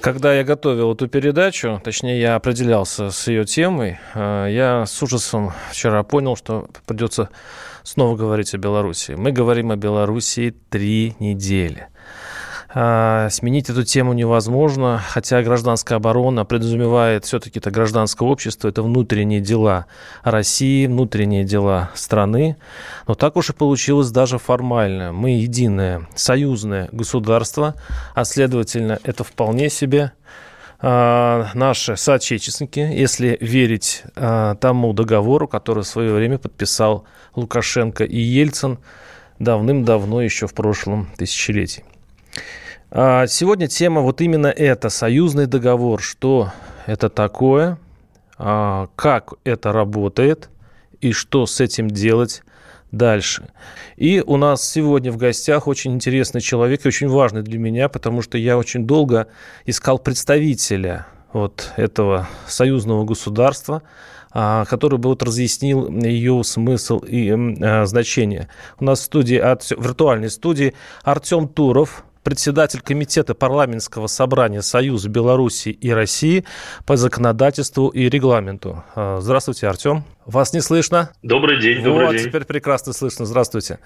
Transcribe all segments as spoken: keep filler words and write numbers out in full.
Когда я готовил эту передачу, точнее, я определялся с ее темой, я с ужасом вчера понял, что придется снова говорить о Белоруссии. Мы говорим о Белоруссии три недели. Сменить эту тему невозможно, хотя гражданская оборона подразумевает все-таки это гражданское общество, это внутренние дела России, внутренние дела страны. Но так уж и получилось даже формально. Мы единое союзное государство, а следовательно, это вполне себе наши соотечественники, если верить тому договору, который в свое время подписал Лукашенко и Ельцин давным-давно, еще в прошлом тысячелетии. Сегодня тема вот именно эта, союзный договор, что это такое, как это работает и что с этим делать дальше. И у нас сегодня в гостях очень интересный человек и очень важный для меня, потому что я очень долго искал представителя вот этого союзного государства, который бы вот разъяснил ее смысл и значение. У нас в студии, от виртуальной студии, Артем Туров, председатель комитета парламентского собрания Союза Белоруссии и России по законодательству и регламенту. Здравствуйте, Артем. Вас не слышно? Добрый день, добрый вот, день. Теперь прекрасно слышно. Здравствуйте.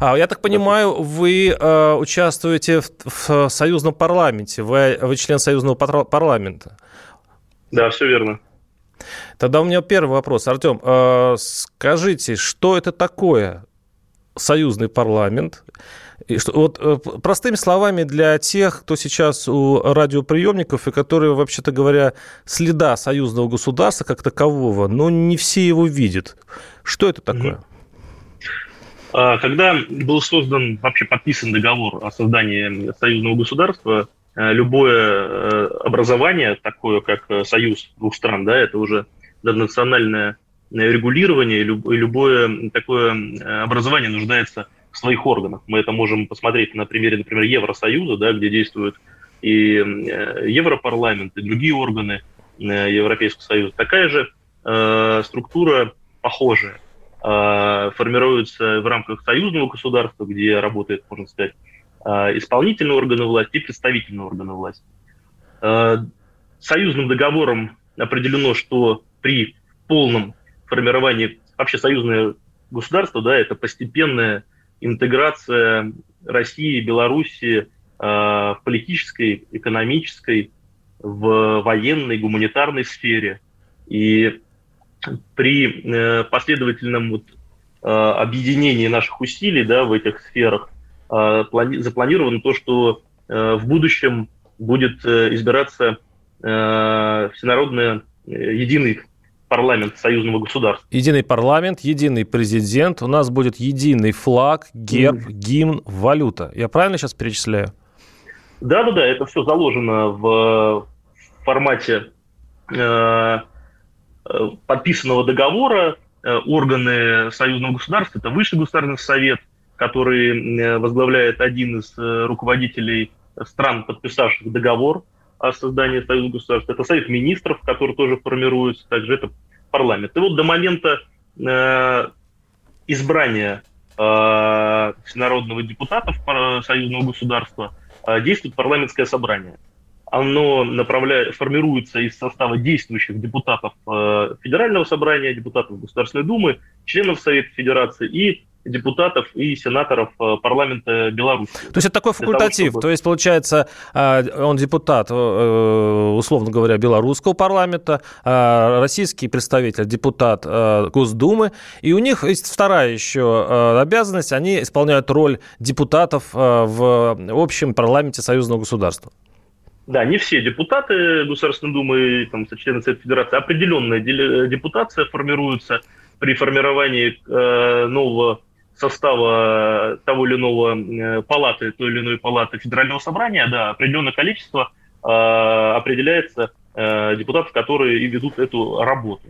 Я так понимаю, вы участвуете в, в союзном парламенте, вы, вы член союзного парламента. Да, все верно. Тогда у меня первый вопрос. Артем, скажите, что это такое союзный парламент? И что, вот простыми словами для тех, кто сейчас у радиоприемников и которые, вообще-то говоря, следа союзного государства как такового, но не все его видят. Что это такое? Когда был создан, вообще подписан договор о создании союзного государства, любое образование, такое как союз двух стран, да, это уже национальное регулирование, и любое такое образование нуждается своих органов. Мы это можем посмотреть на примере, например, Евросоюза, да, где действуют и Европарламент, и другие органы Европейского Союза. Такая же э, структура, похожая, э, формируется в рамках союзного государства, где работает, можно сказать, э, исполнительные органы власти и представительные органы власти. Э, союзным договором определено, что при полном формировании вообще союзное государство, да, это постепенное интеграция России и Белоруссии э, в политической, экономической, в военной, гуманитарной сфере. И при э, последовательном вот, э, объединении наших усилий, да, в этих сферах э, плани- запланировано то, что э, в будущем будет э, избираться э, всенародный э, единый парламент союзного государства. Единый парламент, единый президент, у нас будет единый флаг, герб, mm. гимн, валюта. Я правильно сейчас перечисляю? Да-да-да, это все заложено в формате э, подписанного договора. Органы союзного государства – это Высший государственный совет, который возглавляет один из руководителей стран, подписавших договор о создании союзного государства. Это Совет министров, который тоже формируется, также это парламент. И вот до момента э, избрания э, всенародного депутата союзного государства э, действует парламентское собрание. Оно направляет, формируется из состава действующих депутатов э, Федерального собрания, депутатов Государственной Думы, членов Совета Федерации и депутатов и сенаторов парламента Беларуси. То есть это такой факультатив, того, чтобы... то есть получается он депутат, условно говоря, белорусского парламента, российский представитель, депутат Госдумы, и у них есть вторая еще обязанность, они исполняют роль депутатов в общем парламенте союзного государства. Да, не все депутаты Государственной Думы, там, члены Совета Федерации, определенная депутация формируется при формировании э, нового состава того или иного палаты, той или иной палаты Федерального собрания, да, определенное количество э, определяется э, депутатов, которые и ведут эту работу.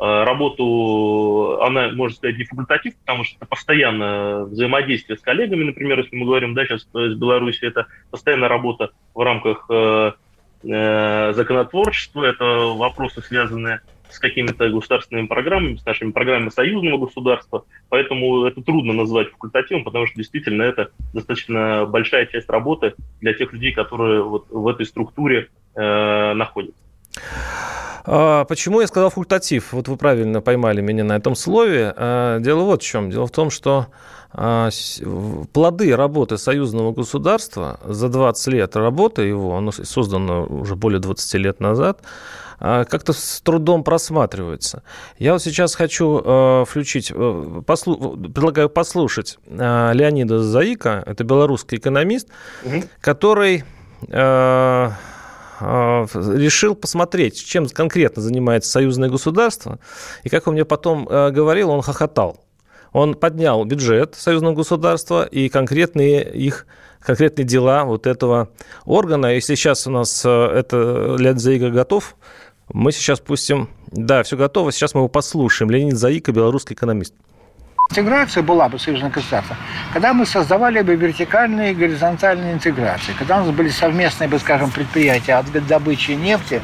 Э, работу, она, можно сказать, не факультатив, потому что это постоянное взаимодействие с коллегами, например, если мы говорим, да, сейчас из Беларуси, это постоянная работа в рамках э, э, законотворчества, это вопросы, связанные с какими-то государственными программами, с нашими программами союзного государства, поэтому это трудно назвать факультативом, потому что действительно это достаточно большая часть работы для тех людей, которые вот в этой структуре э, находятся. Почему я сказал факультатив? Вот вы правильно поймали меня на этом слове. Дело вот в чем. Дело в том, что плоды работы союзного государства за двадцать лет работы его, оно создано уже более двадцать лет назад, как-то с трудом просматривается. Я вот сейчас хочу включить, послу, предлагаю послушать Леонида Заика, это белорусский экономист, угу. который... решил посмотреть, чем конкретно занимается союзное государство. И, как он мне потом говорил, он хохотал. Он поднял бюджет союзного государства и конкретные их конкретные дела вот этого органа. Если сейчас у нас это Леонид Заик готов, мы сейчас пустим... Да, все готово, сейчас мы его послушаем. Леонид Заик, белорусский экономист. Интеграция была бы союзного государства, когда мы создавали бы вертикальные и горизонтальные интеграции, когда у нас были совместные бы, скажем, предприятия от добычи нефти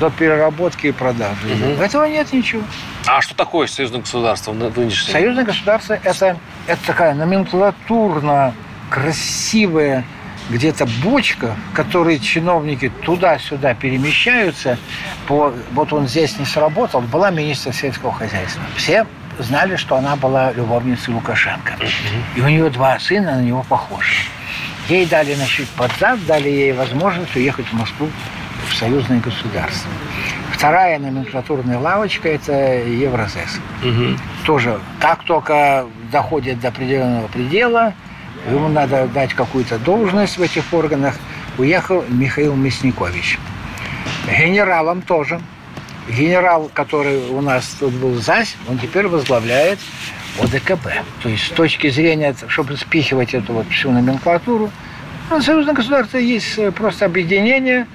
до переработки и продажи. Угу. Этого нет ничего. А что такое союзное государство нынешнее? Союзное государство это, это такая номенклатурно красивая где-то бочка, которые чиновники туда-сюда перемещаются. По, вот он здесь не сработал, была министр сельского хозяйства. Все знали, что она была любовницей Лукашенко. И у нее два сына на него похожи. Ей дали, значит, подзад, дали ей возможность уехать в Москву в союзное государство. Вторая номенклатурная лавочка – это ЕврАзЭС. Угу. Тоже, как только доходит до определенного предела, ему надо дать какую-то должность в этих органах, уехал Михаил Мясникович. Генералом тоже. Генерал, который у нас тут был зась, он теперь возглавляет О Д К Б. То есть с точки зрения, чтобы спихивать эту вот всю номенклатуру, ну, союзное государство есть просто объединение,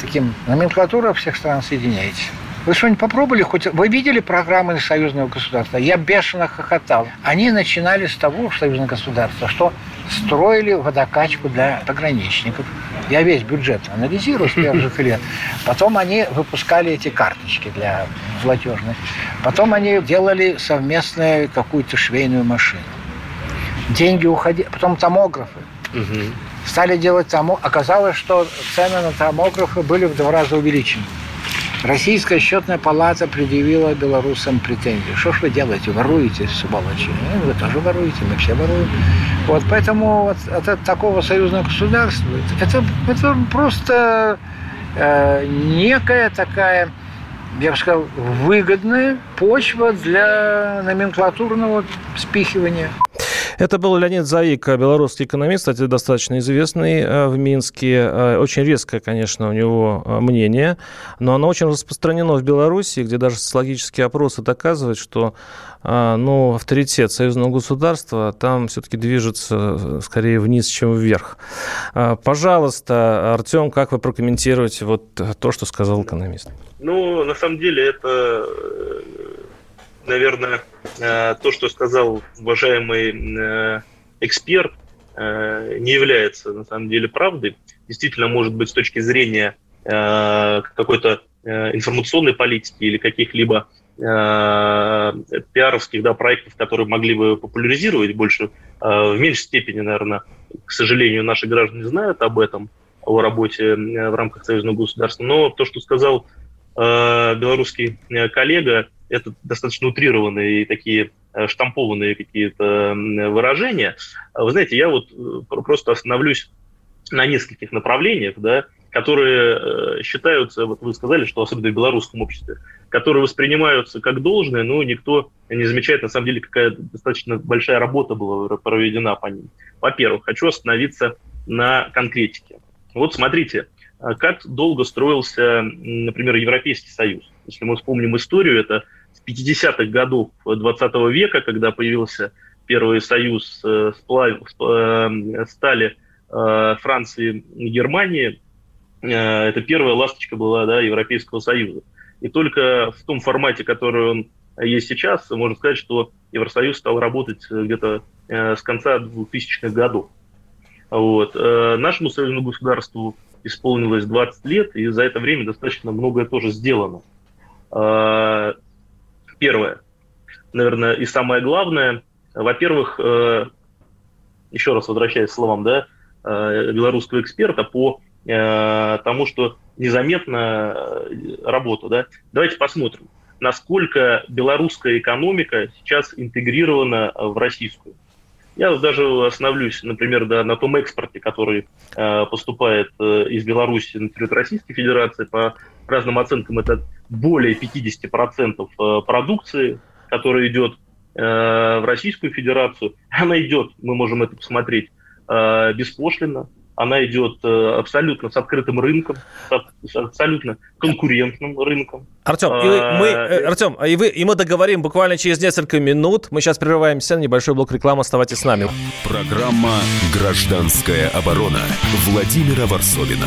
таким номенклатура всех стран соединяется. Вы что-нибудь попробовали? Хоть вы видели программы союзного государства? Я бешено хохотал. Они начинали с того в союзное государство, что строили водокачку для пограничников. Я весь бюджет анализирую с первых лет. Потом они выпускали эти карточки для платежных. Потом они делали совместную какую-то швейную машину. Деньги уходили. Потом томографы. Угу. Стали делать тому. Оказалось, что цены на томографы были в два раза увеличены. Российская счетная палата предъявила белорусам претензии. Что ж вы делаете? Воруете, сволочи? Вы тоже воруете, мы все воруем. Вот, поэтому от, от, от такого союзного государства это, это просто э, некая такая, я бы сказал, выгодная почва для номенклатурного спихивания. Это был Леонид Заик, белорусский экономист, кстати, достаточно известный в Минске. Очень резкое, конечно, у него мнение, но оно очень распространено в Беларуси, где даже социологические опросы доказывают, что ну, авторитет союзного государства там все-таки движется скорее вниз, чем вверх. Пожалуйста, Артем, как вы прокомментируете вот то, что сказал экономист? Ну, на самом деле, это... Наверное, то, что сказал уважаемый эксперт, не является на самом деле правдой. Действительно, может быть, с точки зрения какой-то информационной политики или каких-либо пиаровских, да, проектов, которые могли бы популяризировать больше, в меньшей степени, наверное, к сожалению, наши граждане знают об этом, о работе в рамках союзного государства. Но то, что сказал белорусский коллега, это достаточно утрированные и такие штампованные какие-то выражения. Вы знаете, я вот просто остановлюсь на нескольких направлениях, да, которые считаются, вот вы сказали, что особенно в белорусском обществе, которые воспринимаются как должное, но никто не замечает, на самом деле, какая достаточно большая работа была проведена по ним. Во-первых, хочу остановиться на конкретике. Вот смотрите, как долго строился, например, Европейский Союз. Если мы вспомним историю, это с пятидесятых годов двадцатого века, когда появился первый союз, сплав, стали Франции и Германии, это первая ласточка была, да, Европейского Союза. И только в том формате, который он есть сейчас, можно сказать, что Евросоюз стал работать где-то с конца двухтысячных годов. Вот. Нашему союзному государству исполнилось двадцать лет, и за это время достаточно многое тоже сделано. Первое, наверное, и самое главное, во-первых, еще раз возвращаясь к словам, да, белорусского эксперта по тому, что незаметно работа. Да? Давайте посмотрим, насколько белорусская экономика сейчас интегрирована в российскую. Я даже остановлюсь, например, да, на том экспорте, который э, поступает э, из Беларуси на территорию Российской Федерации. По разным оценкам, это более пятьдесят процентов продукции, которая идет э, в Российскую Федерацию. Она идет, мы можем это посмотреть, э, беспошлинно. Она идет абсолютно с открытым рынком, с абсолютно конкурентным рынком. Артем, и мы, Артем, и, вы, и мы договорим буквально через несколько минут. Мы сейчас прерываемся на небольшой блок рекламы. Оставайтесь с нами. Программа «Гражданская оборона» Владимира Ворсобина.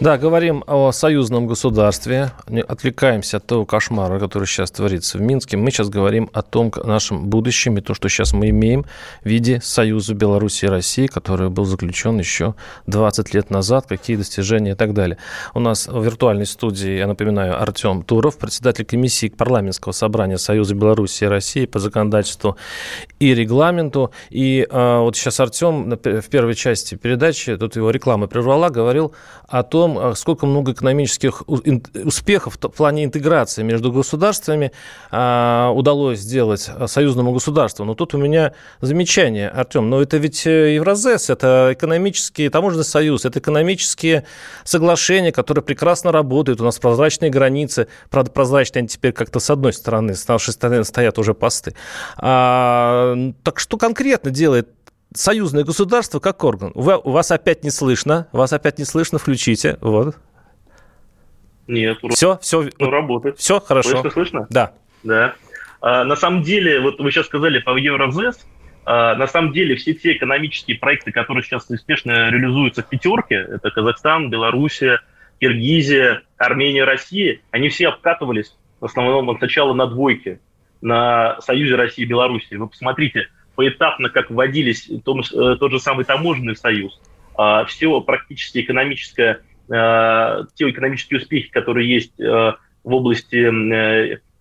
Да, говорим о союзном государстве. Отвлекаемся от того кошмара, который сейчас творится в Минске. Мы сейчас говорим о том нашем будущем и то, что сейчас мы имеем в виде Союза Беларуси и России, который был заключен еще двадцать лет назад, какие достижения и так далее. У нас в виртуальной студии, я напоминаю, Артем Туров, председатель комиссии парламентского собрания Союза Беларуси и России по законодательству и регламенту. И а, вот сейчас Артем в первой части передачи, тут его реклама прервала, говорил о о том, сколько много экономических успехов в плане интеграции между государствами удалось сделать союзному государству. Но тут у меня замечание, Артем, но это ведь ЕврАзЭС, это экономический таможенный союз, это экономические соглашения, которые прекрасно работают, у нас прозрачные границы, правда, прозрачные они теперь как-то с одной стороны, с нашей стороны стоят уже посты. А, так что конкретно делает союзное государство как орган? Вы, вас опять не слышно. Вас опять не слышно. Включите. Вот. Нет. Все, все. Ну, работает. Все хорошо. Слышно, слышно? Да. Да. А, на самом деле, вот вы сейчас сказали по ЕврАзЭС, а, на самом деле все те экономические проекты, которые сейчас успешно реализуются в пятерке, это Казахстан, Белоруссия, Киргизия, Армения, Россия, они все обкатывались в основном сначала на двойке, на Союзе России и Белоруссии. Вы посмотрите, поэтапно, как вводились том, тот же самый таможенный союз, все практически экономическое, те экономические успехи, которые есть в области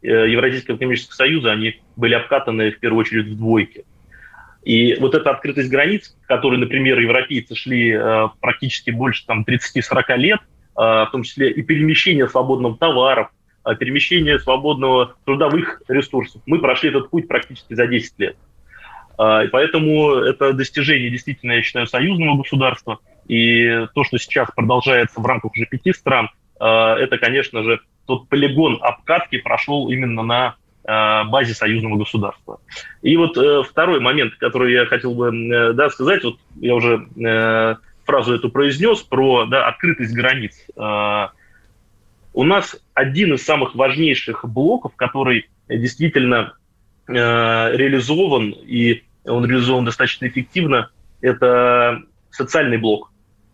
Евразийского экономического союза, они были обкатаны в первую очередь в двойке. И вот эта открытость границ, которой, например, европейцы шли практически больше там, тридцать-сорок лет, в том числе и перемещение свободных товаров, перемещение свободного трудовых ресурсов, мы прошли этот путь практически за десять лет. И поэтому это достижение, действительно, я считаю, союзного государства. И то, что сейчас продолжается в рамках уже пяти стран, это, конечно же, тот полигон обкатки прошел именно на базе союзного государства. И вот второй момент, который я хотел бы, да, сказать, вот я уже фразу эту произнес про, да, открытость границ. У нас один из самых важнейших блоков, который действительно реализован, и он реализован достаточно эффективно, это социальный блок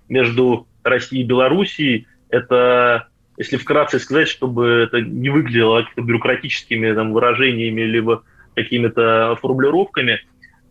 между Россией и Белоруссией. Это, если вкратце сказать, чтобы это не выглядело какими-то бюрократическими там, выражениями либо какими-то формулировками,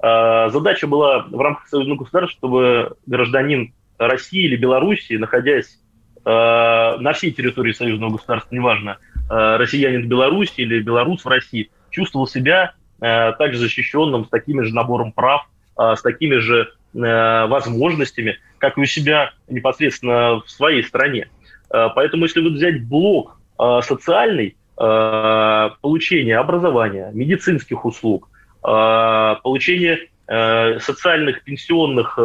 задача была в рамках союзного государства, чтобы гражданин России или Белоруссии, находясь на всей территории союзного государства, неважно, россиянин в Беларуси или белорус в России, чувствовал себя э, также защищенным, с таким же набором прав, э, с такими же э, возможностями, как и у себя непосредственно в своей стране. Поэтому если вот взять блок социальный, получение образования, медицинских услуг, получение социальных пенсионных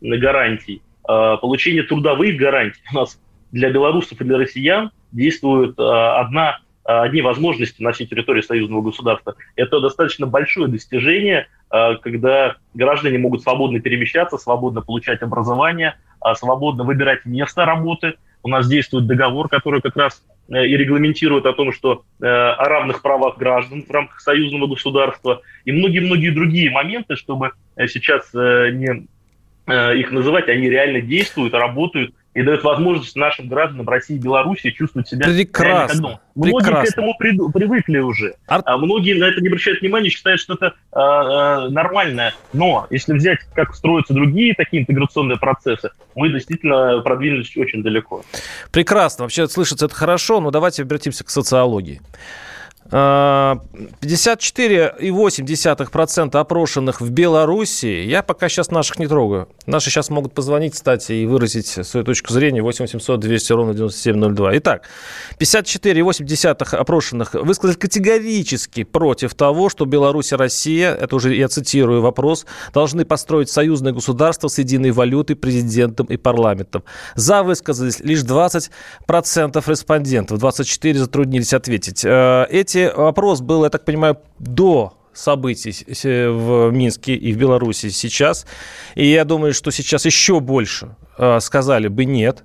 гарантий, получение трудовых гарантий, у нас для белорусов и для россиян действует одна одни возможности на всей территории союзного государства. Это достаточно большое достижение, когда граждане могут свободно перемещаться, свободно получать образование, свободно выбирать место работы. У нас действует договор, который как раз и регламентирует о том, что о равных правах граждан в рамках союзного государства и многие-многие другие моменты, чтобы сейчас не их называть, они реально действуют, работают и дают возможность нашим гражданам России и Белоруссии чувствовать себя... Прекрасно. Многие Прекрасно. К этому при, привыкли уже. Ар... А многие на это не обращают внимания, считают, что это э, нормальное. Но если взять, как строятся другие такие интеграционные процессы, мы действительно продвинулись очень далеко. Прекрасно. Вообще слышится это хорошо, но давайте обратимся к социологии. пятьдесят четыре целых восемь десятых процента опрошенных в Белоруссии, я пока сейчас наших не трогаю. Наши сейчас могут позвонить, кстати, и выразить свою точку зрения. восемь восемьсот двести ровно девяносто семь ноль два. Итак, пятьдесят четыре целых восемь десятых процента опрошенных высказали категорически против того, что Беларусь и Россия, это уже я цитирую вопрос, должны построить союзное государство с единой валютой, президентом и парламентом. За высказались лишь двадцать процентов респондентов, двадцать четыре процента затруднились ответить. Эти вопрос был, я так понимаю, до событий в Минске и в Беларуси сейчас. И я думаю, что сейчас еще больше сказали бы «нет».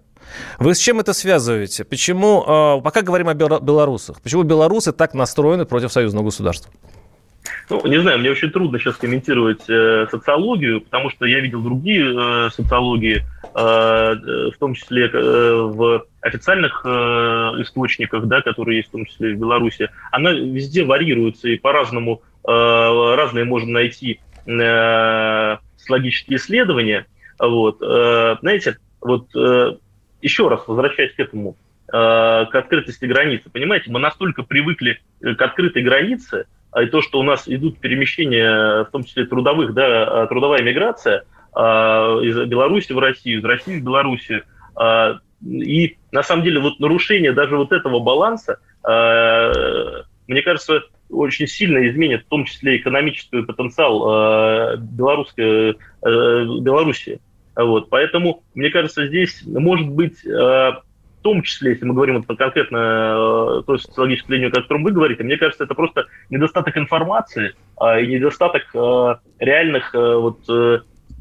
Вы с чем это связываете? Почему, пока говорим о белорусах, почему белорусы так настроены против союзного государства? Ну, не знаю, мне очень трудно сейчас комментировать э, социологию, потому что я видел другие э, социологии, э, в том числе э, в официальных э, источниках, да, которые есть в том числе и в Беларуси. Она везде варьируется, и по-разному э, разные можно найти э, социологические исследования. Вот, э, знаете, вот э, еще раз возвращаясь к этому, э, к открытости границы. Понимаете, мы настолько привыкли к открытой границе, и то, что у нас идут перемещения, в том числе трудовых, да, трудовая миграция э, из Беларуси в Россию, из России в Белоруссию. Э, и, на самом деле, вот нарушение даже вот этого баланса, э, мне кажется, очень сильно изменит, в том числе, экономический потенциал э, белорусской, э, Белоруссии. Вот. Поэтому, мне кажется, здесь, может быть, э, в том числе, если мы говорим вот конкретно той социологической линии, о которой вы говорите, мне кажется, это просто недостаток информации а, и недостаток а, реальных а, вот, а,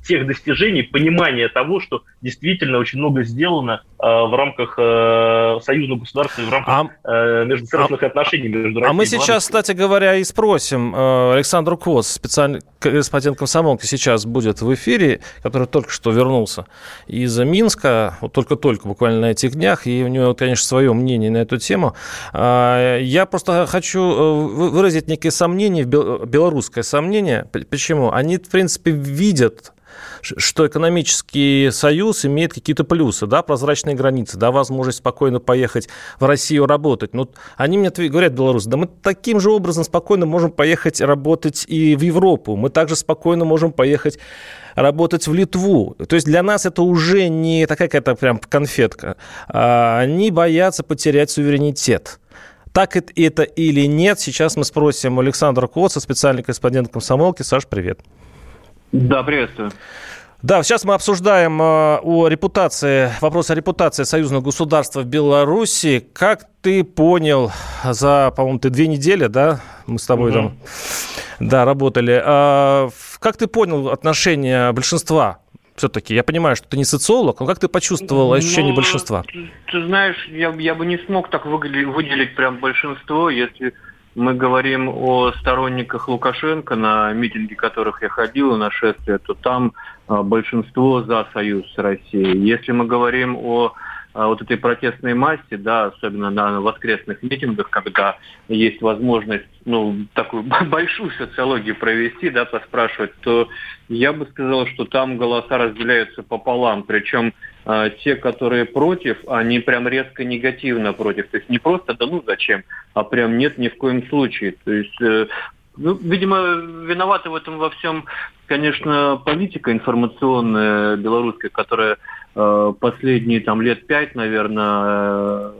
тех достижений, понимания того, что действительно очень много сделано а, в рамках а, союзного государства и в рамках а, а, международных а, отношений между Россией и Белоруссией. А мы сейчас, кстати говоря, и спросим. Александр Коц, специальный корреспондент «Комсомолки», сейчас будет в эфире, который только что вернулся из Минска, вот только-только, буквально на этих днях, и у него, конечно, свое мнение на эту тему. Я просто хочу выразить некие сомнения, белорусское сомнение. Почему? Они, в принципе, видят, что экономический союз имеет какие-то плюсы, да, прозрачные границы, да, возможность спокойно поехать в Россию работать. Но они мне говорят, белорусы, да мы таким же образом спокойно можем поехать работать и в Европу, мы также спокойно можем поехать работать в Литву. То есть для нас это уже не такая какая-то прям конфетка. Они боятся потерять суверенитет. Так это или нет, сейчас мы спросим Александра Коца, специальный корреспондент «Комсомолки». Саш, привет. Да, приветствую. Да, сейчас мы обсуждаем о репутации, вопрос о репутации союзного государства в Беларуси. Как ты понял, за, по-моему, ты две недели, да, мы с тобой угу. там да, работали. А, как ты понял отношение большинства? Все-таки я понимаю, что ты не социолог, но как ты почувствовал ощущение ну, большинства? Ты, ты знаешь, я, я бы не смог так выделить прям большинство, если... Мы говорим о сторонниках Лукашенко, на митинги которых я ходил, на шествие, то там большинство за союз с Россией. Если мы говорим о вот этой протестной массе, да, особенно на воскресных митингах, когда есть возможность, ну, такую большую социологию провести, да, поспрашивать, то я бы сказал, что там голоса разделяются пополам, причем э, те, которые против, они прям резко негативно против, то есть не просто «да ну зачем», а прям «нет ни в коем случае», то есть... Э, Ну, видимо, виновата в этом во всем, конечно, политика информационная белорусская, которая последние там лет пять, наверное,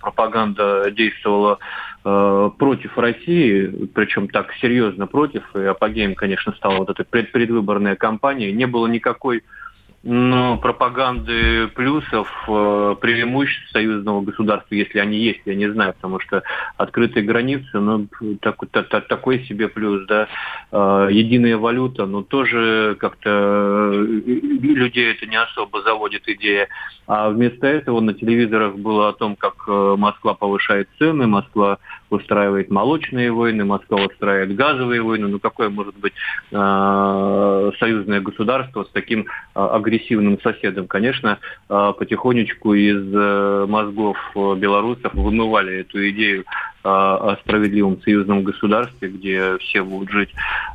пропаганда действовала э, против России, причем так серьезно против, и апогеем, конечно, стала вот эта пред- предвыборная кампания. Не было никакой ну, пропаганды плюсов, э, преимуществ союзного государства, если они есть, я не знаю, потому что открытые границы, ну, так, так, так, такой себе плюс, да, э, единая валюта, ну, тоже как-то людей это не особо заводит идея. А вместо этого на телевизорах было о том, как Москва повышает цены, Москва устраивает молочные войны, Москва устраивает газовые войны. Ну, какое может быть э, союзное государство с таким э, агрессивным соседом? Конечно, э, потихонечку из э, мозгов белорусов вымывали эту идею э, о справедливом союзном государстве, где все будут жить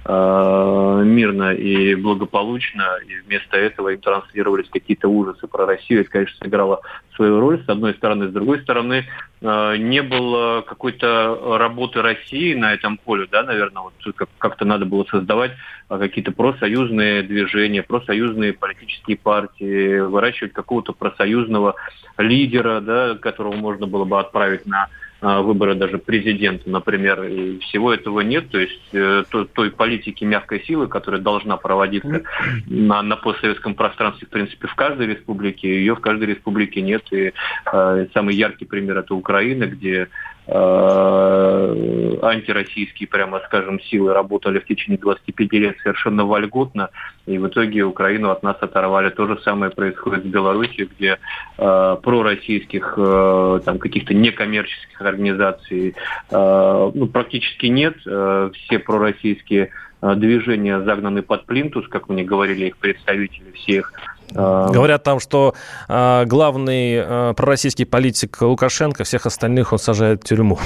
э, мирно и благополучно, и вместо этого им транслировались какие-то ужасы про Россию. Это, конечно, сыграло свою роль, с одной стороны. С другой стороны, э, не было какой-то работы России на этом поле, да, наверное, вот как- как-то надо было создавать какие-то просоюзные движения, просоюзные политические партии, выращивать какого-то просоюзного лидера, да, которого можно было бы отправить на э, выборы даже президента, например. И всего этого нет, то есть э, той, той политики мягкой силы, которая должна проводиться на, на постсоветском пространстве, в принципе, в каждой республике, ее в каждой республике нет. И э, самый яркий пример – это Украина, где антироссийские, прямо скажем, силы работали в течение двадцати пяти лет совершенно вольготно, и в итоге Украину от нас оторвали. То же самое происходит в Беларуси, где э, пророссийских э, там, каких-то некоммерческих организаций э, ну, практически нет. Э, все пророссийские э, движения загнаны под плинтус, как мне говорили их представители, все их. Говорят там, что э, главный э, пророссийский политик Лукашенко, всех остальных он сажает в тюрьму.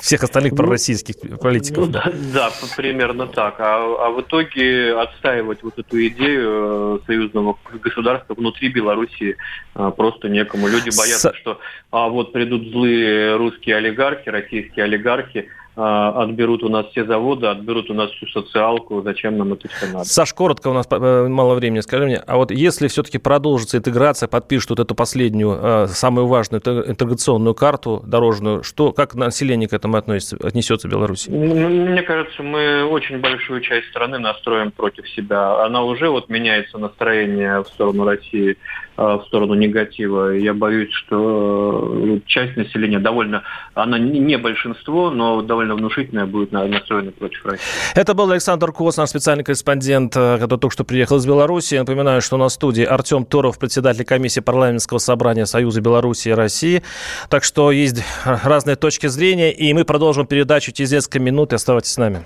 Всех остальных пророссийских политиков. Ну, да, да, примерно так. А, а в итоге отстаивать вот эту идею союзного государства внутри Белоруссии а, просто некому. Люди боятся, С... что а вот придут злые русские олигархи, российские олигархи, отберут у нас все заводы, отберут у нас всю социалку, зачем нам это все надо. Саш, коротко, у нас мало времени, скажи мне, а вот если все-таки продолжится интеграция, подпишут вот эту последнюю, самую важную интеграционную карту дорожную, что, как население к этому относится, отнесется Беларусь? Мне кажется, мы очень большую часть страны настроим против себя. Она уже вот меняется, настроение в сторону России, в сторону негатива. Я боюсь, что часть населения довольно, она не большинство, но довольно внушительная будет настроена против России. Это был Александр Коц, наш специальный корреспондент, который только что приехал из Беларуси. Я напоминаю, что у нас в студии Артем Туров, председатель комиссии парламентского собрания Союза Беларуси и России. Так что есть разные точки зрения, и мы продолжим передачу через несколько минут. Оставайтесь с нами.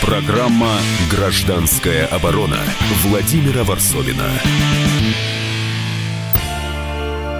Программа «Гражданская оборона» Владимира Ворсобина.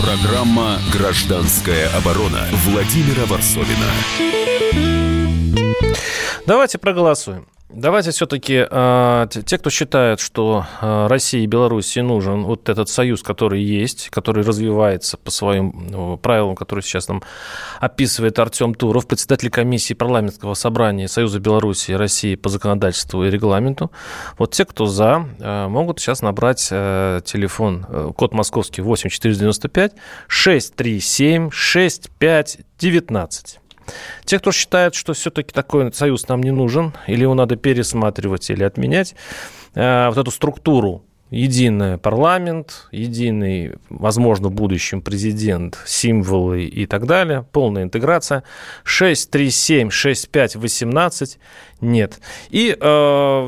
Программа «Гражданская оборона» Владимира Ворсобина. Давайте проголосуем. Давайте все-таки э, те, кто считает, что э, России и Белоруссии нужен вот этот союз, который есть, который развивается по своим ну, правилам, которые сейчас нам описывает Артем Туров, председатель комиссии парламентского собрания Союза Белоруссии и России по законодательству и регламенту. Вот те, кто за, э, могут сейчас набрать э, телефон, э, код московский восемь четыреста девяносто пять шестьсот тридцать семь шестьдесят пять девятнадцать. Те, кто считает, что все-таки такой союз нам не нужен, или его надо пересматривать, или отменять, вот эту структуру единый парламент, единый, возможно, в будущем президент, символы и так далее, полная интеграция, шесть три семь шесть пять восемнадцать, нет. И э,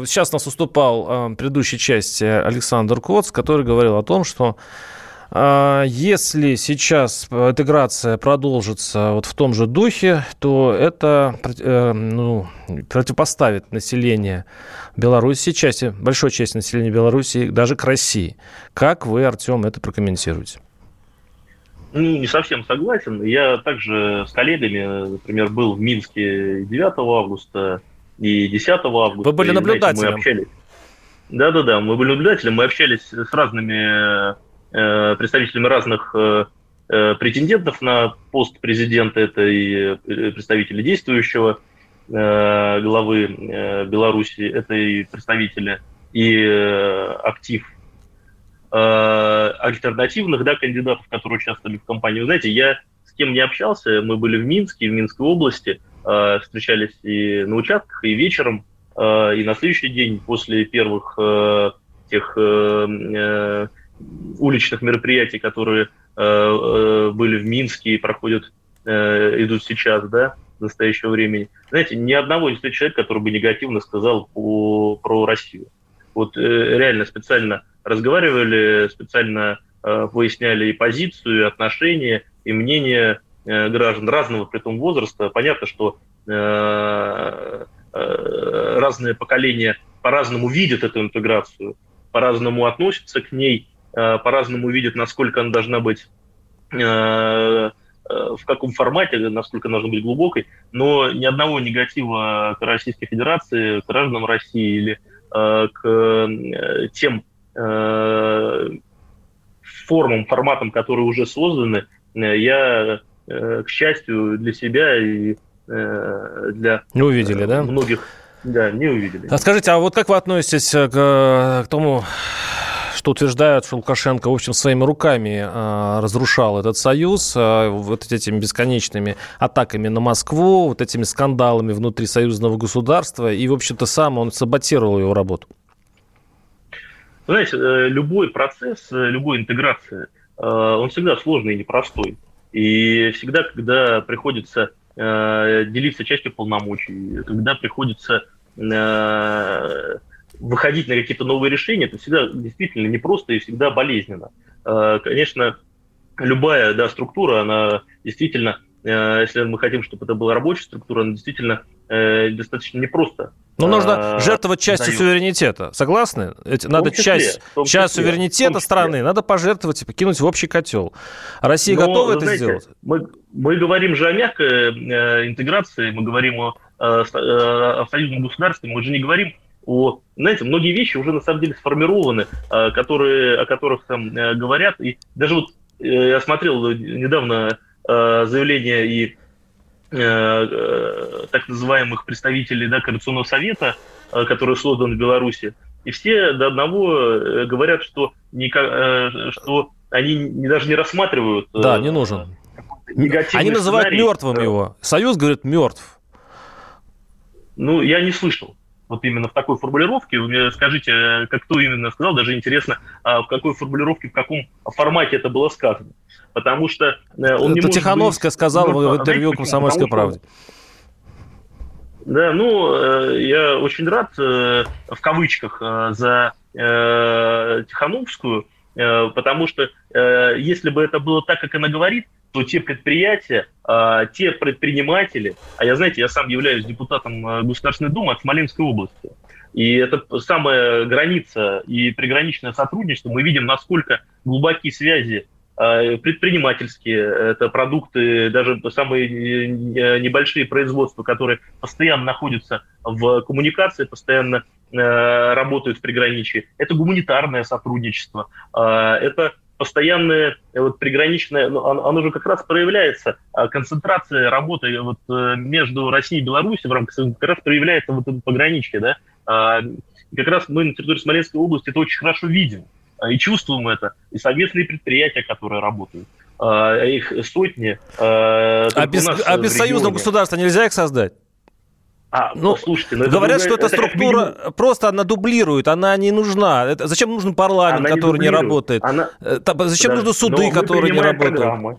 сейчас нас уступал э, в предыдущей части Александр Коц, который говорил о том, что э, если сейчас интеграция продолжится вот в том же духе, то это э, ну, противопоставит население Беларуси, части, большой части населения Беларуси, даже к России. Как вы, Артем, это прокомментируете? Ну, не совсем согласен. Я также с коллегами, например, был в Минске девятого августа и десятого августа. Вы были наблюдателем. И, знаете, мы общались... Да-да-да, мы были наблюдателем. Мы общались с разными э, представителями разных э, претендентов на пост президента. Это и представители действующего э, главы э, Беларуси, это и представители, и э, актив альтернативных, да, кандидатов, которые участвовали в кампании. Вы знаете, я с кем не общался, мы были в Минске, в Минской области, э, встречались и на участках, и вечером, э, и на следующий день после первых э, тех э, уличных мероприятий, которые э, были в Минске и проходят, э, идут сейчас, да, в настоящее время. Знаете, ни одного из тех человек, который бы негативно сказал по, про Россию. Вот э, реально специально разговаривали, специально э, выясняли и позицию, и отношения, и мнение э, граждан разного при том возраста. Понятно, что э, э, разные поколения по-разному видят эту интеграцию, по-разному относятся к ней, э, по-разному видят, насколько она должна быть, э, э, в каком формате, насколько она должна быть глубокой. Но ни одного негатива к Российской Федерации, к гражданам России или э, к э, тем формам, форматам, которые уже созданы, я, к счастью, для себя и для не увидели, да? многих да, не увидели. А скажите, а вот как вы относитесь к, к тому, что утверждают, что Лукашенко, в общем, своими руками э, разрушал этот союз, э, вот этими бесконечными атаками на Москву, вот этими скандалами внутри союзного государства, и, в общем-то, сам он саботировал его работу? Знаете, любой процесс, любой интеграция, он всегда сложный и непростой. И всегда, когда приходится делиться частью полномочий, когда приходится выходить на какие-то новые решения, это всегда действительно непросто и всегда болезненно. Конечно, любая, да, структура, она действительно, если мы хотим, чтобы это была рабочая структура, она действительно достаточно непросто. Но нужно а, жертвовать частью дает. суверенитета. Согласны? Надо числе, часть, часть числе, суверенитета страны надо пожертвовать и покинуть в общий котел. Россия Но, готова это знаете, сделать? Мы, мы говорим же о мягкой э, интеграции, мы говорим о, э, о союзном государстве, мы же не говорим о... Знаете, многие вещи уже на самом деле сформированы, э, которые, о которых там э, говорят. И даже вот э, я смотрел недавно э, заявление и так называемых представителей, да, Координационного совета, который создан в Беларуси, и все до одного говорят, что, никак, что они даже не рассматривают... Да, не нужен. Они называют сценарий. Мертвым его. Союз, говорит, мертв. Ну, я не слышал вот именно в такой формулировке. Вы мне скажите, как кто именно сказал, даже интересно, в какой формулировке, в каком формате это было сказано. Потому что он не может... Тихановская сказала в интервью «Комсомольской правде». Да, ну, я очень рад, в кавычках, за Тихановскую, потому что если бы это было так, как она говорит, то те предприятия, те предприниматели... А я, знаете, я сам являюсь депутатом Государственной Думы от Смоленской области. И это самая граница и приграничное сотрудничество. Мы видим, насколько глубокие связи предпринимательские, это продукты, даже самые небольшие производства, которые постоянно находятся в коммуникации, постоянно работают в приграничии. Это гуманитарное сотрудничество, это постоянное вот, приграничное, оно же как раз проявляется, концентрация работы вот, между Россией и Беларусью в рамках Союза как раз проявляется вот в пограничке. Да? Как раз мы на территории Смоленской области это очень хорошо видим. И чувствуем это, и совместные предприятия, которые работают, их сотни. А без, а без союзного государства нельзя их создать? А, ну, слушайте, ну, говорят, что эта структура минимум... просто она дублирует, она не нужна. Это, зачем нужен парламент, она который не, не работает? Она... Там, зачем да. нужны суды, но которые не работают? Программы.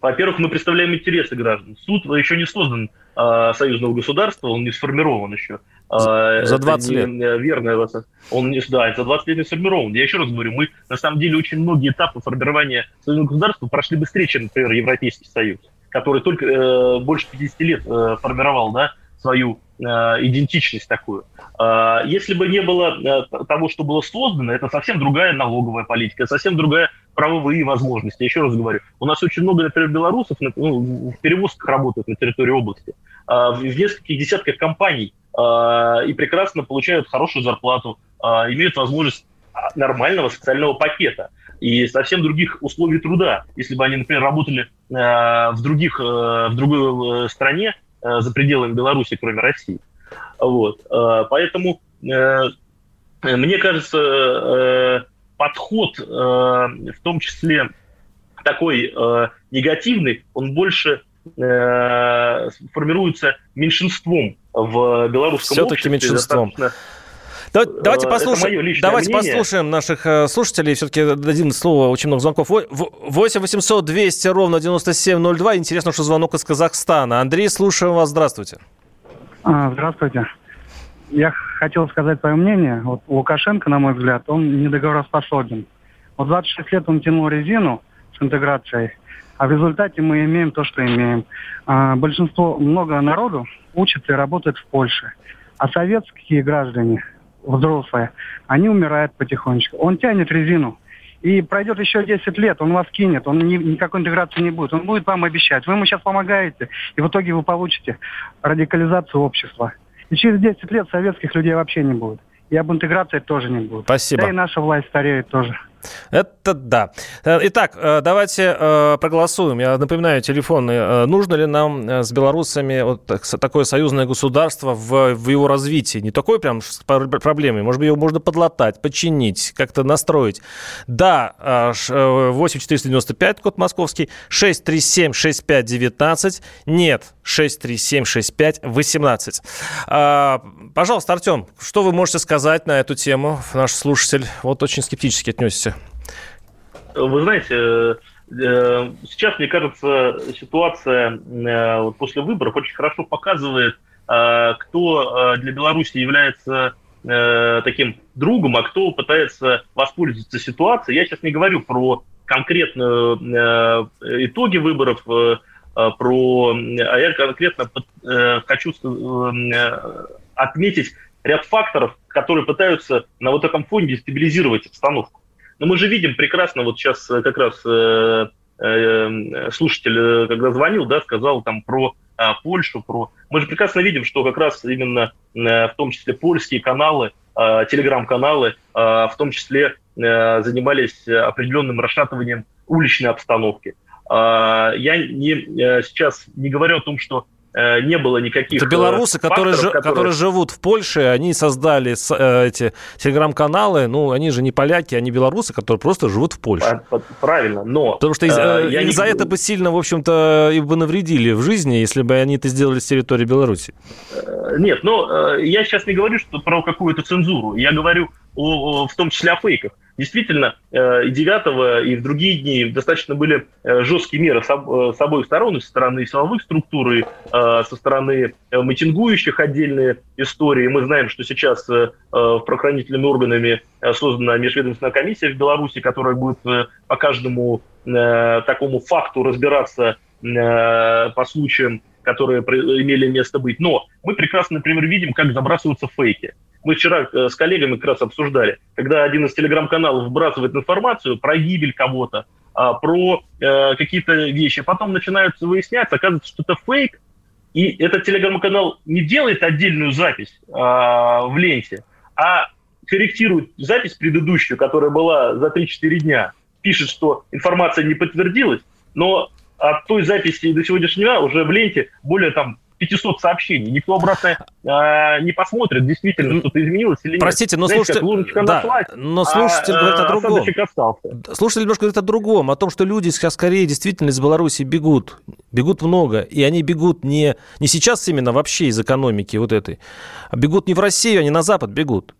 Во-первых, мы представляем интересы граждан. Суд еще не создан а, союзного государства, он не сформирован еще. А, за двадцать лет. Верно, он не, да, за двадцать лет не сформирован. Я еще раз говорю, мы на самом деле очень многие этапы формирования союзного государства прошли быстрее, чем, например, Европейский Союз, который только э, больше пятидесяти лет э, формировал, да, свою э, идентичность такую. Э, если бы не было э, того, что было создано, это совсем другая налоговая политика, совсем другая правовые возможности. Еще раз говорю, у нас очень много, например, белорусов ну, в перевозках работают на территории области, э, в нескольких десятках компаний э, и прекрасно получают хорошую зарплату, э, имеют возможность нормального социального пакета и совсем других условий труда. Если бы они, например, работали э, в, других, э, в другой стране, за пределами Беларуси, кроме России. Вот. Поэтому, мне кажется, подход, в том числе такой негативный, он больше формируется меньшинством в белорусском Все-таки обществе. Все-таки меньшинством. Давайте, послушаем, давайте послушаем наших слушателей. Все-таки дадим слово, очень много звонков. восемь восемьсот двести ровно девяносто семь ноль два. Интересно, что звонок из Казахстана. Андрей, слушаем вас. Здравствуйте. Здравствуйте. Я хотел сказать свое мнение. Вот Лукашенко, на мой взгляд, он недоговороспособен. Вот двадцать шесть лет он тянул резину с интеграцией, а в результате мы имеем то, что имеем. Большинство, много народу учится и работает в Польше. А советские граждане... взрослые, они умирают потихонечку. Он тянет резину. И пройдет еще десять лет, он вас кинет, он ни, никакой интеграции не будет. Он будет вам обещать. Вы ему сейчас помогаете, и в итоге вы получите радикализацию общества. И через десять лет советских людей вообще не будет. И об интеграции тоже не будет. Спасибо. Да и наша власть стареет тоже. Это да. Итак, давайте проголосуем. Я напоминаю, телефоны. Нужно ли нам с белорусами вот такое союзное государство в, в его развитии? Не такой прям проблемой. Может быть, его можно подлатать, подчинить, как-то настроить. Да, восемь четыреста девяносто пять, код московский, шесть три семь шесть пять девятнадцать, нет, шесть три семь шесть пять восемнадцать. Пожалуйста, Артем, что вы можете сказать на эту тему? Наш слушатель вот очень скептически отнесся. Вы знаете, сейчас, мне кажется, ситуация после выборов очень хорошо показывает, кто для Беларуси является таким другом, а кто пытается воспользоваться ситуацией. Я сейчас не говорю про конкретно итоги выборов, про... а я конкретно хочу отметить ряд факторов, которые пытаются на вот таком фоне дестабилизировать обстановку. Но мы же видим прекрасно, вот сейчас как раз э, э, слушатель, когда звонил, да, сказал там про э, Польшу, про... Мы же прекрасно видим, что как раз именно э, в том числе польские каналы, э, телеграм-каналы, э, в том числе э, занимались определенным расшатыванием уличной обстановки. Э, я не, э, сейчас не говорю о том, что не было никаких... Это белорусы, факторов, которые, которые... которые живут в Польше, они создали эти телеграм-каналы, ну, они же не поляки, они белорусы, которые просто живут в Польше. Правильно, но... Потому что э, я из-за не... этого бы сильно, в общем-то, и бы навредили в жизни, если бы они это сделали с территории Беларуси. Нет, но я сейчас не говорю что про какую-то цензуру, я говорю о, в том числе о фейках. Действительно, и девятого, и в другие дни достаточно были жесткие меры с обоих сторон, со стороны силовых структур, и со стороны митингующих отдельные истории. Мы знаем, что сейчас правоохранительными органами создана межведомственная комиссия в Беларуси, которая будет по каждому такому факту разбираться по случаям, которые имели место быть. Но мы прекрасно, например, видим, как забрасываются фейки. Мы вчера с коллегами как раз обсуждали, когда один из телеграм-каналов вбрасывает информацию про гибель кого-то, про какие-то вещи, потом начинаются выясняться, оказывается, что это фейк, и этот телеграм-канал не делает отдельную запись в ленте, а корректирует запись предыдущую, которая была за три-четыре дня, пишет, что информация не подтвердилась, но от той записи до сегодняшнего уже в ленте более там пятьсот сообщений. Никто, брата, э, не посмотрит, действительно, что-то изменилось или нет. Простите, но слушатель... Да, но слушатель а, говорит о другом. Слушатель немножко говорит о другом, о том, что люди сейчас скорее действительно из Беларуси бегут. Бегут много. И они бегут не, не сейчас именно вообще из экономики вот этой. А бегут не в Россию, они на Запад бегут.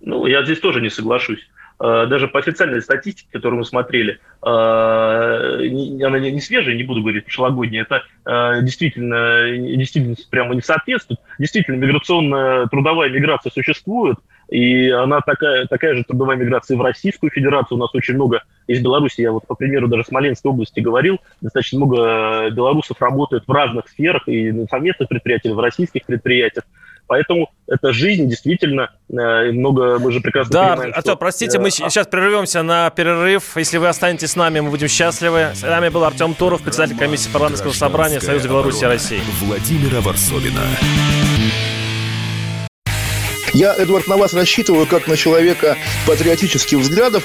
Ну, я здесь тоже не соглашусь. Даже по официальной статистике, которую мы смотрели, она не свежая, не буду говорить, прошлогодняя, это действительно, действительно прямо не соответствует. Действительно, миграционная, трудовая миграция существует, и она такая, такая же трудовая миграция и в Российскую Федерацию. У нас очень много из Беларуси, я вот по примеру даже Смоленской области говорил, достаточно много белорусов работают в разных сферах, и на совместных предприятиях, и в российских предприятиях. Поэтому эта жизнь действительно э, много, мы же прекрасно да, понимаем, что... Да, Артем, простите, мы а... сейчас прервемся на перерыв. Если вы останетесь с нами, мы будем счастливы. С нами был Артем Туров, председатель комиссии парламентского собрания Союза Беларуси и России. Владимира Ворсобина. Я, Эдвард, на вас рассчитываю как на человека патриотических взглядов.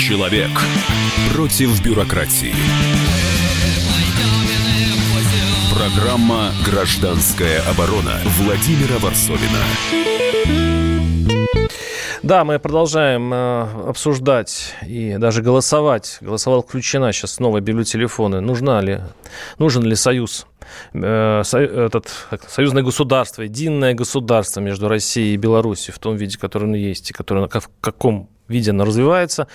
Человек против бюрократии. Программа «Гражданская оборона» Владимира Ворсобина. Да, мы продолжаем э, обсуждать и даже голосовать. Голосовал включена сейчас снова бюллетелефоны. Нужна ли, нужен ли союз, э, со, этот, союзное государство, единое государство между Россией и Беларусью в том виде, который оно есть, и который, в каком виде оно развивается.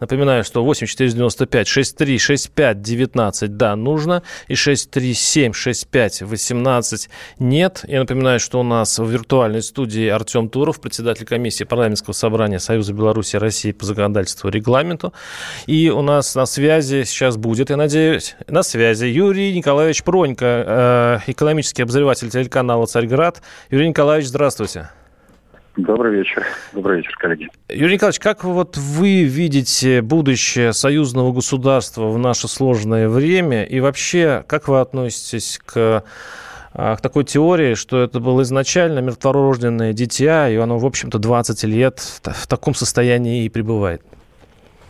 Напоминаю, что восемь четыреста девяносто пять шестьдесят три шестьдесят пять девятнадцать да, нужно, и шестьдесят три семь шестьдесят пять восемнадцать нет. Я напоминаю, что у нас в виртуальной студии Артем Туров, председатель комиссии парламентского собрания Союза Беларуси и России по законодательству и регламенту. И у нас на связи сейчас будет, я надеюсь, на связи Юрий Николаевич Пронько, экономический обозреватель телеканала «Царьград». Юрий Николаевич, здравствуйте. Добрый вечер. Добрый вечер, коллеги. Юрий Николаевич, как вот вы видите будущее союзного государства в наше сложное время? И вообще, как вы относитесь к, к такой теории, что это было изначально мертворожденное дитя, и оно, в общем-то, двадцать лет в таком состоянии и пребывает?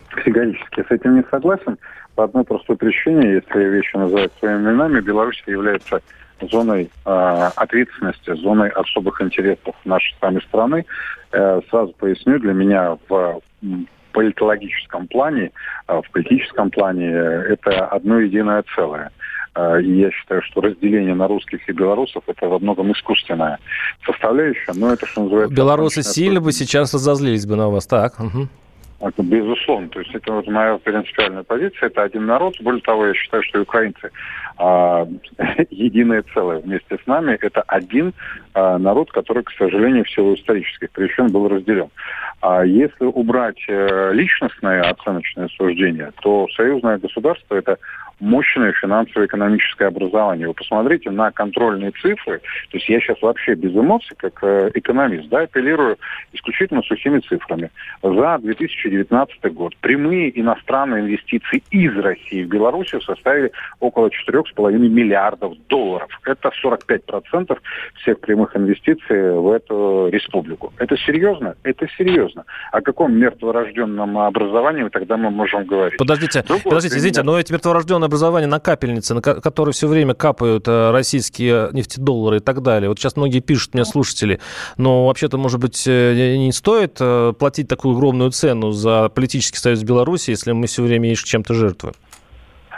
Категорически с этим не согласен. По одной простой причине, если вещи называют своими именами, Беларусь является... зоной э, ответственности, зоной особых интересов нашей с вами страны. Э, сразу поясню, для меня в политологическом плане, э, в политическом плане это одно единое целое. Э, и я считаю, что разделение на русских и белорусов это во многом искусственная составляющая, но это, что называется... Белорусы сильно бы сейчас разозлились бы на вас, так? Угу. Это безусловно. То есть это вот моя принципиальная позиция. Это один народ. Более того, я считаю, что и украинцы а, единое целое вместе с нами. Это один а, народ, который, к сожалению, в силу исторических причин был разделен. А если убрать а, личностное оценочное суждение, то союзное государство – это мощное финансово-экономическое образование. Вы посмотрите на контрольные цифры. То есть я сейчас вообще без эмоций, как экономист, да, апеллирую исключительно сухими цифрами. За две тысячи девятнадцатый год прямые иностранные инвестиции из России в Белоруссию составили около четыре целых пять десятых миллиардов долларов. Это сорок пять процентов всех прямых инвестиций в эту республику. Это серьезно? Это серьезно. О каком мертворожденном образовании тогда мы можем говорить? Подождите, Другой подождите, извините, но эти мертворожденные образование на капельнице, на которой все время капают российские нефтедоллары и так далее. Вот сейчас многие пишут, мне слушатели, но вообще-то, может быть, не стоит платить такую огромную цену за политический союз Беларуси, если мы все время ищем чем-то жертвуем?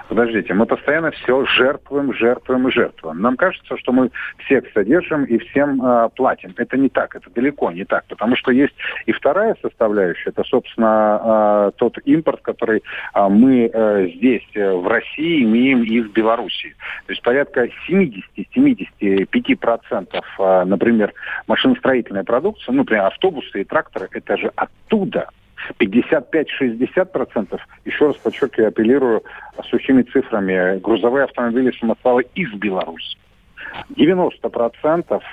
Подождите, мы постоянно все жертвуем, жертвуем и жертвуем. Нам кажется, что мы всех содержим и всем э, платим. Это не так, это далеко не так. Потому что есть и вторая составляющая, это, собственно, э, тот импорт, который э, мы э, здесь, э, в России, имеем из Белоруссии. То есть порядка семьдесят - семьдесят пять процентов, э, например, машиностроительной продукции, ну, например, автобусы и тракторы, это же оттуда. пятьдесят пять - шестьдесят процентов, еще раз подчеркиваю, апеллирую сухими цифрами, грузовые автомобили самосвалы из Беларуси. девяносто процентов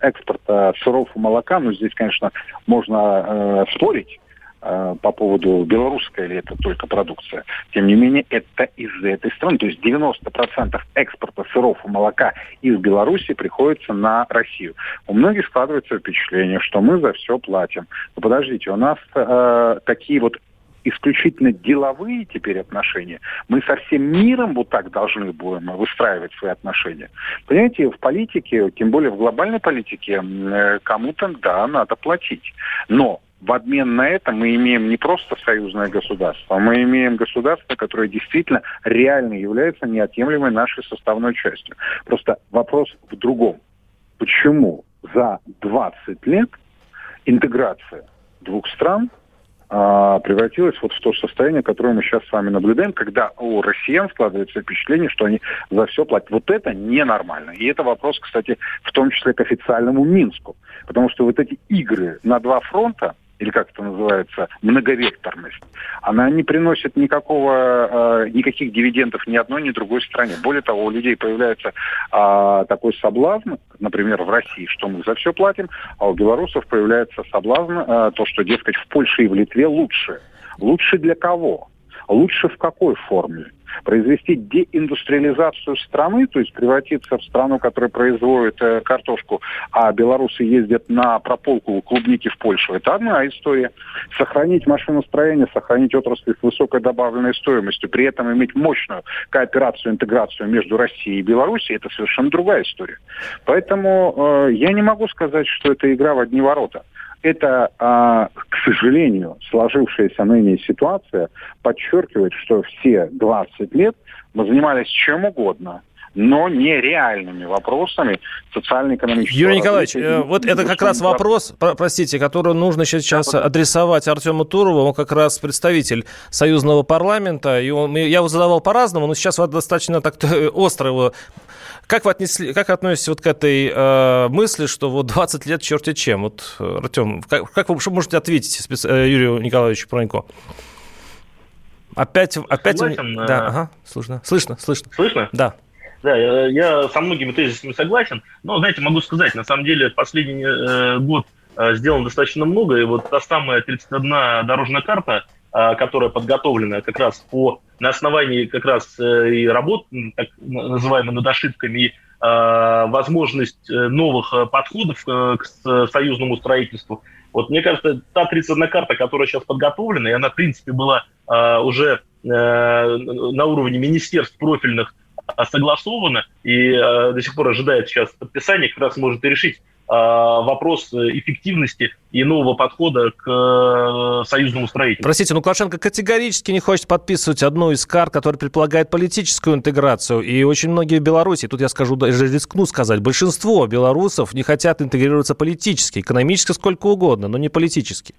экспорта сыров и молока, ну здесь, конечно, можно спорить по поводу белорусская или это только продукция. Тем не менее, это из этой страны. То есть девяносто процентов экспорта сыров и молока из Беларуси приходится на Россию. У многих складывается впечатление, что мы за все платим. Но подождите, у нас э, такие вот исключительно деловые теперь отношения. Мы со всем миром вот так должны будем выстраивать свои отношения. Понимаете, в политике, тем более в глобальной политике, кому-то, да, надо платить. Но в обмен на это мы имеем не просто союзное государство, мы имеем государство, которое действительно реально является неотъемлемой нашей составной частью. Просто вопрос в другом. Почему за двадцать лет интеграция двух стран превратилась вот в то состояние, которое мы сейчас с вами наблюдаем, когда у россиян складывается впечатление, что они за все платят. Вот это ненормально. И это вопрос, кстати, в том числе к официальному Минску. Потому что вот эти игры на два фронта, или как это называется, многовекторность, она не приносит никакого, никаких дивидендов ни одной, ни другой стране. Более того, у людей появляется а, такой соблазн, например, в России, что мы за все платим, а у белорусов появляется соблазн, а, то, что, дескать, в Польше и в Литве лучше. Лучше для кого? Лучше в какой форме? Произвести деиндустриализацию страны, то есть превратиться в страну, которая производит э, картошку, а белорусы ездят на прополку клубники в Польшу. Это одна история. Сохранить машиностроение, сохранить отрасли с высокой добавленной стоимостью, при этом иметь мощную кооперацию, интеграцию между Россией и Белоруссией, это совершенно другая история. Поэтому э, я не могу сказать, что это игра в одни ворота. Это, к сожалению, сложившаяся ныне ситуация подчеркивает, что все двадцать лет мы занимались чем угодно, но не реальными вопросами социально-экономического Юрий Николаевич, развития. Вот это как раз вопрос, простите, который нужно сейчас да, адресовать Артему Турову. Он как раз представитель союзного парламента. И он, я его задавал по-разному, но сейчас достаточно так остро его... Как вы отнесли, как относитесь вот к этой э, мысли, что вот двадцать лет черти чем? Вот, Артем, как, как вы что можете ответить специ... Юрию Николаевичу Пронько? Опять... опять... Согласен, да, э... ага, слышно. Слышно, слышно. Слышно? Да. Да, я, я со многими тезисами согласен, но, знаете, могу сказать, на самом деле, последний э, год э, сделано достаточно много, и вот та самая тридцать одна дорожная карта, э, которая подготовлена как раз по... на основании как раз и работ, так называемых над ошибками, и э, возможность новых подходов к союзному строительству. Вот мне кажется, та тридцать одна карта, которая сейчас подготовлена, и она, в принципе, была э, уже э, на уровне министерств профильных согласована, и э, до сих пор ожидает сейчас подписания, как раз может и решить э, вопрос эффективности и нового подхода к союзному строительству. Простите, но Лукашенко категорически не хочет подписывать одну из карт, которая предполагает политическую интеграцию. И очень многие в Беларуси, тут я скажу, даже рискну сказать, большинство белорусов не хотят интегрироваться политически, экономически сколько угодно, но не политически.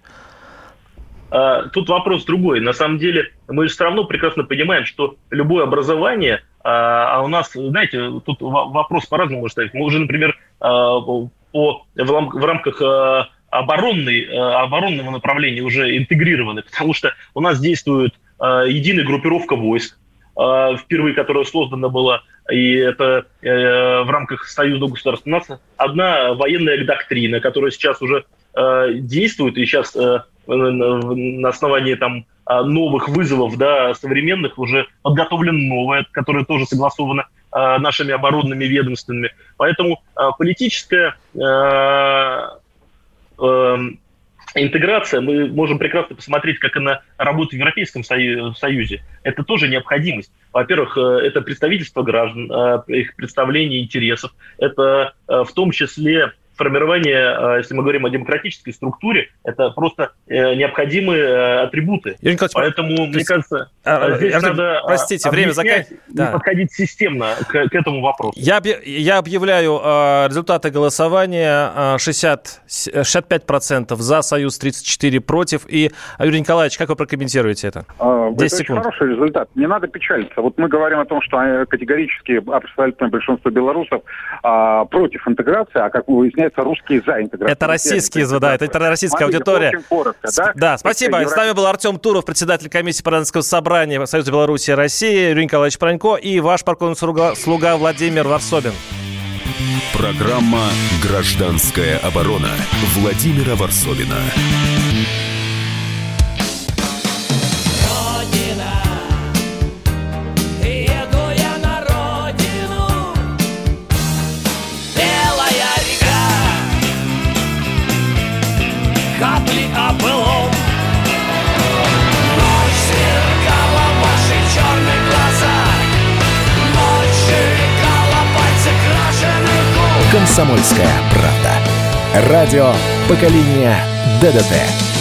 Тут вопрос другой. На самом деле мы же все равно прекрасно понимаем, что любое образование, а у нас, знаете, тут вопрос по-разному можно ставить. Мы уже, например, по, в рамках... Оборонный, оборонного направления уже интегрированы, потому что у нас действует э, единая группировка войск, э, впервые которая создана была, и это э, в рамках союзного государства. У нас одна военная доктрина, которая сейчас уже э, действует, и сейчас э, на основании там, новых вызовов, да, современных, уже подготовлена новая, которая тоже согласована э, нашими оборонными ведомствами. Поэтому э, политическая... Э, интеграция, мы можем прекрасно посмотреть, как она работает в Европейском Союзе. Это тоже необходимость. Во-первых, это представительство граждан, их представление интересов. Это в том числе формирование, если мы говорим о демократической структуре, это просто необходимые атрибуты. Поэтому, мне есть... кажется, а, здесь Артем, надо простите, время заканчивается. Да. Подходить системно к, к этому вопросу. Я, я объявляю э, результаты голосования. шестьдесят, шестьдесят пять процентов за Союз, тридцать четыре процента против. И, Юрий Николаевич, как вы прокомментируете это? десять секунд. Это очень хороший результат. Не надо печалиться. Вот мы говорим о том, что категорически абсолютное большинство белорусов э, против интеграции, а как выясняется, разумеется, русские за интеграцию. Это российские, да, это, это российская Смотрите, аудитория. Очень коротко, да? Да, спасибо. Евро... С нами был Артем Туров, председатель комиссии парламентского собрания Союза Беларуси и России, Юрий Николаевич Пронько и ваш парковый слуга Владимир Ворсобин. Программа «Гражданская оборона» Владимира Ворсобина. «Комсомольская правда». Радио «Поколение ДДТ».